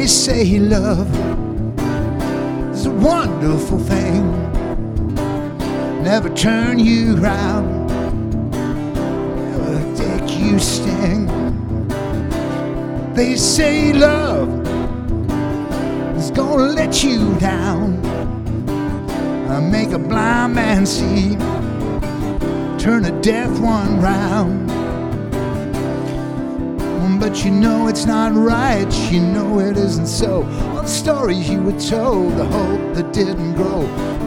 they say love is a wonderful thing. Never turn you round, never take you sting. They say love is gonna let you down, make a blind man see, turn a deaf one round. But you know it's not right, you know it isn't so. All the stories you were told, the hope that didn't grow.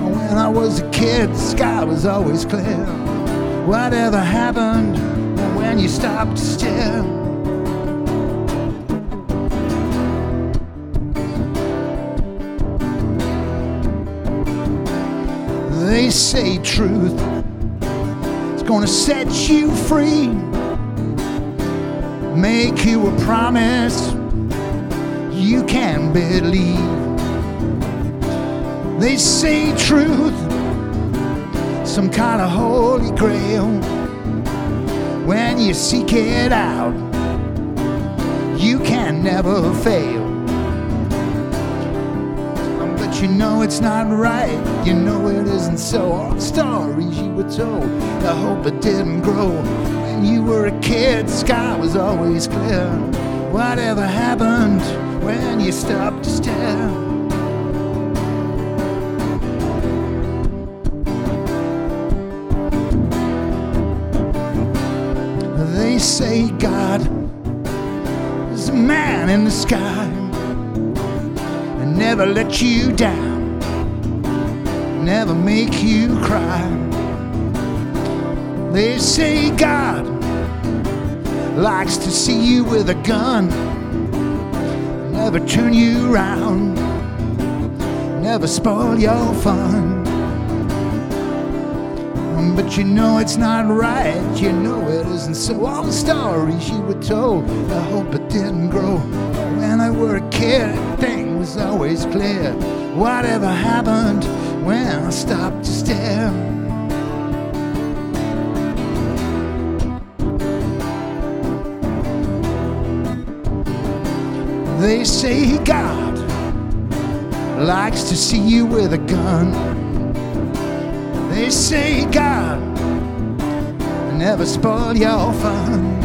When I was a kid, the sky was always clear. Whatever happened when you stopped to stare? They say truth is gonna set you free, make you a promise you can believe. They say truth, some kind of holy grail. When you seek it out, you can never fail. But you know it's not right, you know it isn't so. All the stories you were told, the hope it didn't grow. You were a kid, the sky was always clear. Whatever happened when you stopped to stare? They say God is a man in the sky and never let you down, never make you cry. They say God likes to see you with a gun, never turn you round, never spoil your fun. But you know it's not right, you know it isn't so. All the stories you were told, the hope it didn't grow. When I were a kid, thing was always clear. Whatever happened when I stopped to stare? They say God likes to see you with a gun. They say God never spoil your fun.